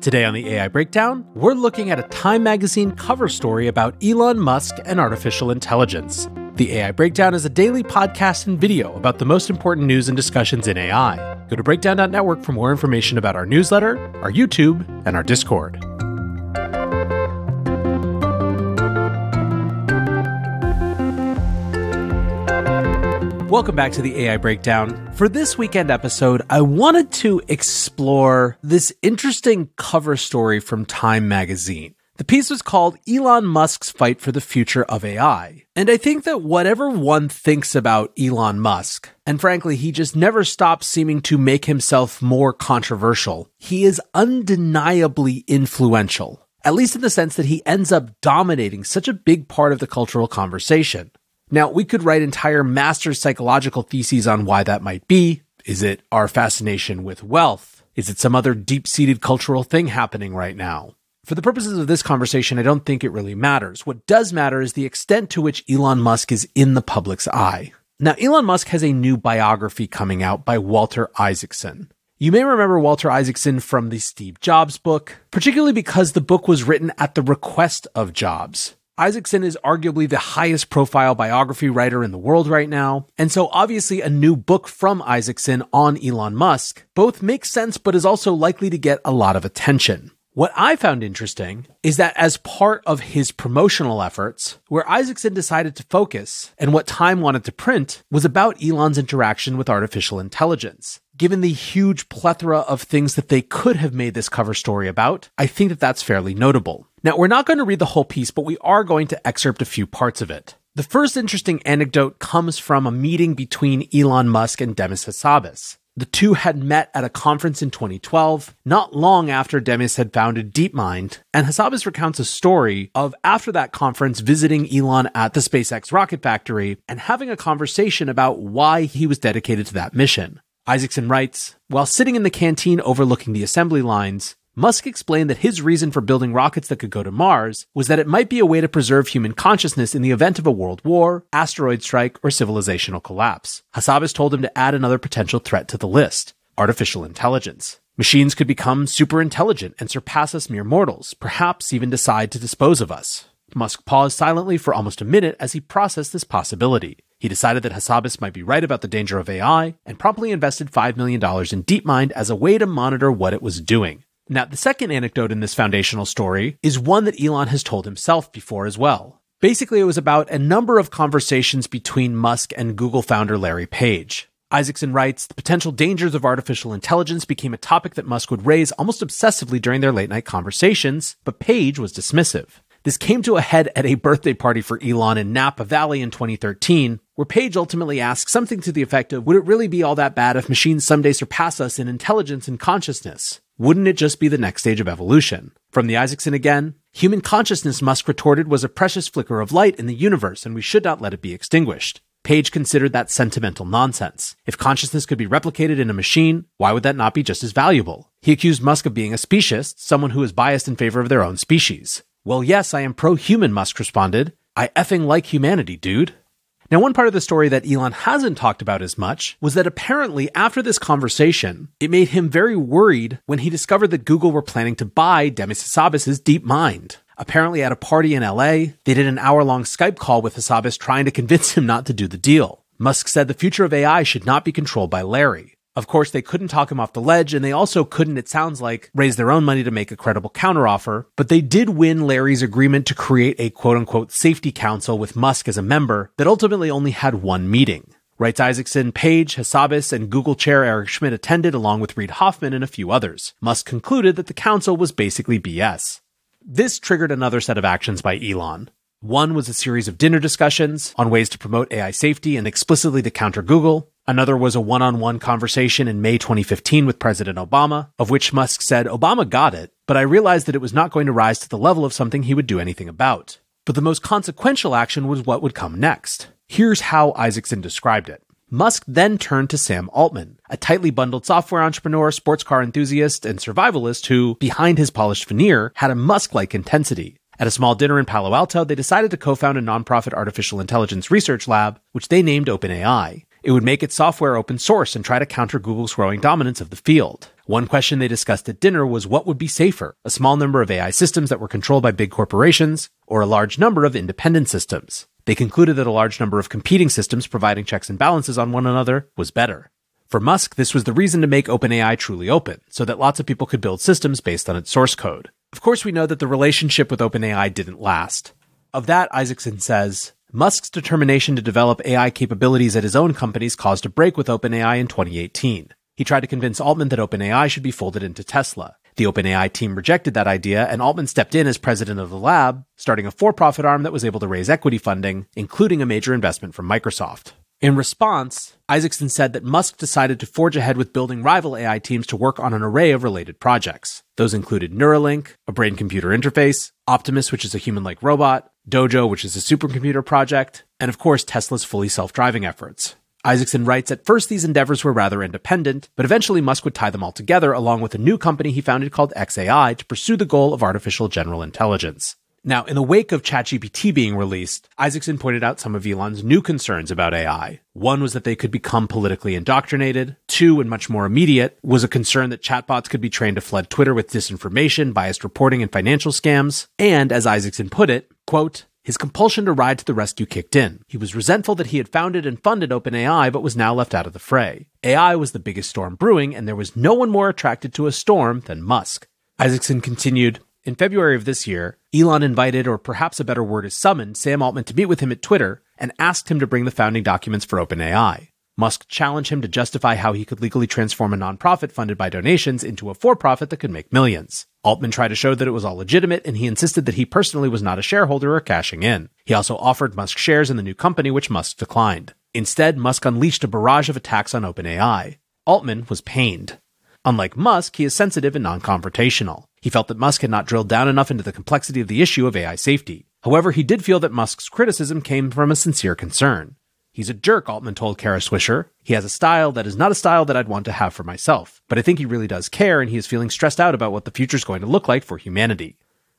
Today on the AI Breakdown, we're looking at a Time Magazine cover story about Elon Musk and artificial intelligence. The AI Breakdown is a daily podcast and video about the most important news and discussions in AI. Go to breakdown.network for more information about our newsletter, our YouTube, and our Discord. Welcome back to the AI Breakdown. For this weekend episode, I wanted to explore this interesting cover story from Time Magazine. The piece was called Elon Musk's Fight for the Future of AI. And I think that whatever one thinks about Elon Musk, and frankly, he just never stops seeming to make himself more controversial, he is undeniably influential, at least in the sense that he ends up dominating such a big part of the cultural conversation. Now, we could write entire master's psychological theses on why that might be. Is it our fascination with wealth? Is it some other deep-seated cultural thing happening right now? For the purposes of this conversation, I don't think it really matters. What does matter is the extent to which Elon Musk is in the public's eye. Now, Elon Musk has a new biography coming out by Walter Isaacson. You may remember Walter Isaacson from the Steve Jobs book, particularly because the book was written at the request of Jobs. Isaacson is arguably the highest profile biography writer in the world right now. And so obviously a new book from Isaacson on Elon Musk both makes sense, but is also likely to get a lot of attention. What I found interesting is that as part of his promotional efforts, where Isaacson decided to focus and what Time wanted to print was about Elon's interaction with artificial intelligence. Given the huge plethora of things that they could have made this cover story about, I think that that's fairly notable. Now, we're not going to read the whole piece, but we are going to excerpt a few parts of it. The first interesting anecdote comes from a meeting between Elon Musk and Demis Hassabis. The two had met at a conference in 2012, not long after Demis had founded DeepMind, and Hassabis recounts a story of, after that conference, visiting Elon at the SpaceX rocket factory and having a conversation about why he was dedicated to that mission. Isaacson writes, "While sitting in the canteen overlooking the assembly lines, Musk explained that his reason for building rockets that could go to Mars was that it might be a way to preserve human consciousness in the event of a world war, asteroid strike, or civilizational collapse. Hassabis told him to add another potential threat to the list, artificial intelligence. Machines could become super intelligent and surpass us mere mortals, perhaps even decide to dispose of us." Musk paused silently for almost a minute as he processed this possibility. He decided that Hassabis might be right about the danger of AI and promptly invested $5 million in DeepMind as a way to monitor what it was doing. Now, the second anecdote in this foundational story is one that Elon has told himself before as well. Basically, it was about a number of conversations between Musk and Google founder Larry Page. Isaacson writes, "The potential dangers of artificial intelligence became a topic that Musk would raise almost obsessively during their late-night conversations, but Page was dismissive. This came to a head at a birthday party for Elon in Napa Valley in 2013, where Page ultimately asked something to the effect of, would it really be all that bad if machines someday surpass us in intelligence and consciousness? Wouldn't it just be the next stage of evolution? From the Isaacson again, human consciousness, Musk retorted, was a precious flicker of light in the universe, and we should not let it be extinguished. Page considered that sentimental nonsense. If consciousness could be replicated in a machine, why would that not be just as valuable? He accused Musk of being a speciesist, someone who is biased in favor of their own species. Well, yes, I am pro-human, Musk responded. I effing like humanity, dude. Now, one part of the story that Elon hasn't talked about as much was that apparently after this conversation, it made him very worried when he discovered that Google were planning to buy Demis Hassabis' DeepMind. Apparently at a party in LA, they did an hour-long Skype call with Hassabis trying to convince him not to do the deal. Musk said the future of AI should not be controlled by Larry. Of course, they couldn't talk him off the ledge, and they also couldn't, it sounds like, raise their own money to make a credible counteroffer, but they did win Larry's agreement to create a quote-unquote safety council with Musk as a member that ultimately only had one meeting. Writes Isaacson, Page, Hassabis, and Google chair Eric Schmidt attended along with Reed Hoffman and a few others. Musk concluded that the council was basically BS. This triggered another set of actions by Elon. One was a series of dinner discussions on ways to promote AI safety and explicitly to counter Google. Another was a one-on-one conversation in May 2015 with President Obama, of which Musk said, Obama got it, but I realized that it was not going to rise to the level of something he would do anything about. But the most consequential action was what would come next. Here's how Isaacson described it. Musk then turned to Sam Altman, a tightly bundled software entrepreneur, sports car enthusiast, and survivalist who, behind his polished veneer, had a Musk-like intensity. At a small dinner in Palo Alto, they decided to co-found a nonprofit artificial intelligence research lab, which they named OpenAI. It would make its software open source and try to counter Google's growing dominance of the field. One question they discussed at dinner was what would be safer, a small number of AI systems that were controlled by big corporations, or a large number of independent systems. They concluded that a large number of competing systems providing checks and balances on one another was better. For Musk, this was the reason to make OpenAI truly open, so that lots of people could build systems based on its source code. Of course, we know that the relationship with OpenAI didn't last. Of that, Isaacson says, Musk's determination to develop AI capabilities at his own companies caused a break with OpenAI in 2018. He tried to convince Altman that OpenAI should be folded into Tesla. The OpenAI team rejected that idea, and Altman stepped in as president of the lab, starting a for-profit arm that was able to raise equity funding, including a major investment from Microsoft. In response, Isaacson said that Musk decided to forge ahead with building rival AI teams to work on an array of related projects. Those included Neuralink, a brain-computer interface, Optimus, which is a human-like robot, Dojo, which is a supercomputer project, and of course Tesla's fully self-driving efforts. Isaacson writes, at first these endeavors were rather independent, but eventually Musk would tie them all together along with a new company he founded called xAI to pursue the goal of artificial general intelligence. Now, in the wake of ChatGPT being released, Isaacson pointed out some of Elon's new concerns about AI. One was that they could become politically indoctrinated. Two, and much more immediate, was a concern that chatbots could be trained to flood Twitter with disinformation, biased reporting, and financial scams. And, as Isaacson put it, quote, his compulsion to ride to the rescue kicked in. He was resentful that he had founded and funded OpenAI, but was now left out of the fray. AI was the biggest storm brewing, and there was no one more attracted to a storm than Musk. Isaacson continued, in February of this year, Elon invited, or perhaps a better word is summoned, Sam Altman to meet with him at Twitter and asked him to bring the founding documents for OpenAI. Musk challenged him to justify how he could legally transform a nonprofit funded by donations into a for-profit that could make millions. Altman tried to show that it was all legitimate, and he insisted that he personally was not a shareholder or cashing in. He also offered Musk shares in the new company, which Musk declined. Instead, Musk unleashed a barrage of attacks on OpenAI. Altman was pained. Unlike Musk, he is sensitive and non-confrontational. He felt that Musk had not drilled down enough into the complexity of the issue of AI safety. However, he did feel that Musk's criticism came from a sincere concern. He's a jerk, Altman told Kara Swisher. He has a style that is not a style that I'd want to have for myself, but I think he really does care, and he is feeling stressed out about what the future is going to look like for humanity.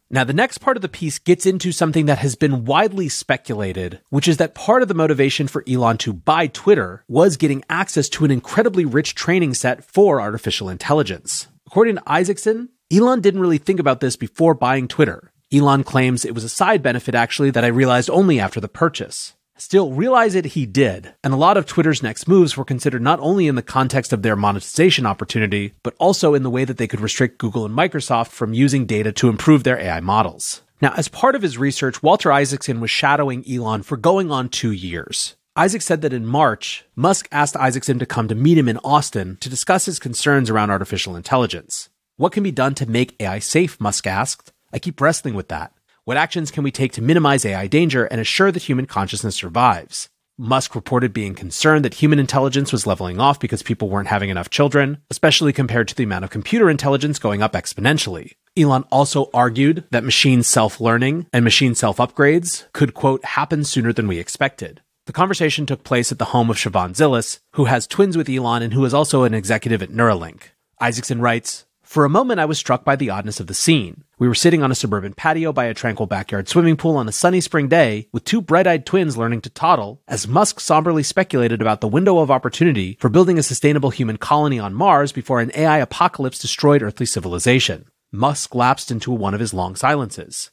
Now, the next part of the piece gets into something that has been widely speculated, which is that part of the motivation for Elon to buy Twitter was getting access to an incredibly rich training set for artificial intelligence. According to Isaacson, Elon didn't really think about this before buying Twitter. Elon claims it was a side benefit, actually, that I realized only after the purchase. Still, realize it he did, and a lot of Twitter's next moves were considered not only in the context of their monetization opportunity, but also in the way that they could restrict Google and Microsoft from using data to improve their AI models. Now, as part of his research, Walter Isaacson was shadowing Elon for going on 2 years. Isaac said that in March, Musk asked Isaacson to come to meet him in Austin to discuss his concerns around artificial intelligence. What can be done to make AI safe, Musk asked. I keep wrestling with that. What actions can we take to minimize AI danger and assure that human consciousness survives? Musk reported being concerned that human intelligence was leveling off because people weren't having enough children, especially compared to the amount of computer intelligence going up exponentially. Elon also argued that machine self-learning and machine self-upgrades could, quote, happen sooner than we expected. The conversation took place at the home of Shivon Zilis, who has twins with Elon and who is also an executive at Neuralink. Isaacson writes, for a moment, I was struck by the oddness of the scene. We were sitting on a suburban patio by a tranquil backyard swimming pool on a sunny spring day with two bright-eyed twins learning to toddle as Musk somberly speculated about the window of opportunity for building a sustainable human colony on Mars before an AI apocalypse destroyed earthly civilization. Musk lapsed into one of his long silences.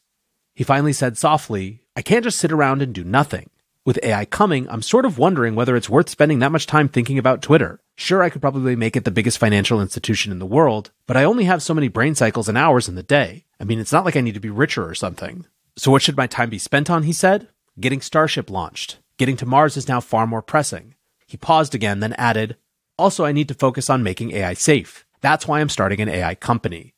He finally said softly, I can't just sit around and do nothing. With AI coming, I'm sort of wondering whether it's worth spending that much time thinking about Twitter. Sure, I could probably make it the biggest financial institution in the world, but I only have so many brain cycles and hours in the day. I mean, it's not like I need to be richer or something. So what should my time be spent on, he said? Getting Starship launched. Getting to Mars is now far more pressing. He paused again, then added, also, I need to focus on making AI safe. That's why I'm starting an AI company.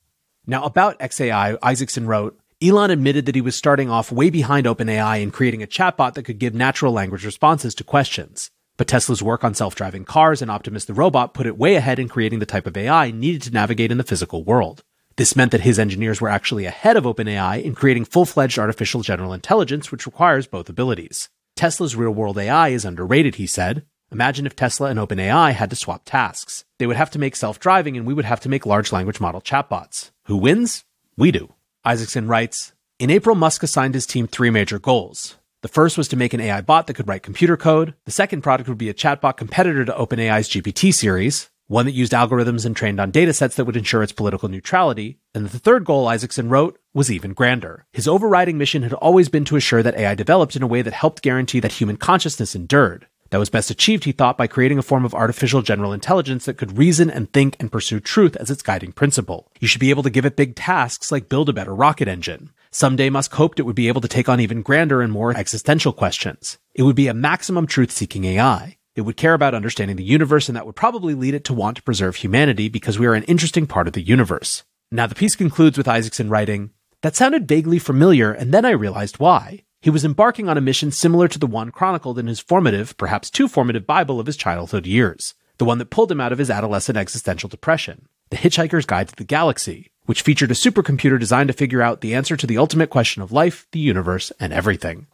Now, about xAI, Isaacson wrote, Elon admitted that he was starting off way behind OpenAI in creating a chatbot that could give natural language responses to questions. But Tesla's work on self-driving cars and Optimus the robot put it way ahead in creating the type of AI needed to navigate in the physical world. This meant that his engineers were actually ahead of OpenAI in creating full-fledged artificial general intelligence, which requires both abilities. Tesla's real-world AI is underrated, he said. Imagine if Tesla and OpenAI had to swap tasks. They would have to make self-driving and we would have to make large language model chatbots. Who wins? We do. Isaacson writes, in April, Musk assigned his team 3 major goals. The first was to make an AI bot that could write computer code. The second product would be a chatbot competitor to OpenAI's GPT series. one that used algorithms and trained on data sets that would ensure its political neutrality, and the third goal, Isaacson wrote, was even grander. His overriding mission had always been to assure that AI developed in a way that helped guarantee that human consciousness endured. That was best achieved, he thought, by creating a form of artificial general intelligence that could reason and think and pursue truth as its guiding principle. You should be able to give it big tasks like build a better rocket engine. Someday, Musk hoped it would be able to take on even grander and more existential questions. It would be a maximum truth-seeking AI. It would care about understanding the universe, and that would probably lead it to want to preserve humanity because we are an interesting part of the universe. Now, the piece concludes with Isaacson writing, "That sounded vaguely familiar, and then I realized why. He was embarking on a mission similar to the one chronicled in his formative, perhaps too formative, Bible of his childhood years, the one that pulled him out of his adolescent existential depression, The Hitchhiker's Guide to the Galaxy, which featured a supercomputer designed to figure out the answer to the ultimate question of life, the universe, and everything."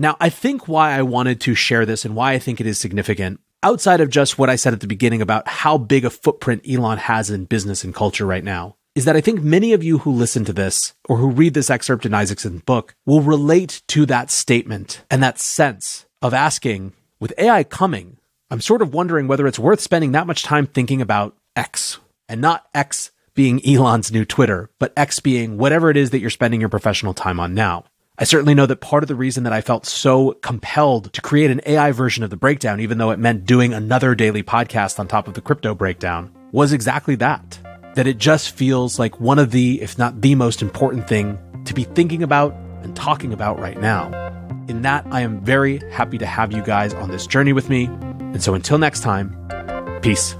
Now, I think why I wanted to share this and why I think it is significant, outside of just what I said at the beginning about how big a footprint Elon has in business and culture right now, is that I think many of you who listen to this or who read this excerpt in Isaacson's book will relate to that statement and that sense of asking, with AI coming, I'm sort of wondering whether it's worth spending that much time thinking about X, and not X being Elon's new Twitter, but X being whatever it is that you're spending your professional time on now. I certainly know that part of the reason that I felt so compelled to create an AI version of The Breakdown, even though it meant doing another daily podcast on top of the Crypto Breakdown, was exactly that. That it just feels like one of the, if not the most important thing to be thinking about and talking about right now. In that, I am very happy to have you guys on this journey with me. And so until next time, peace.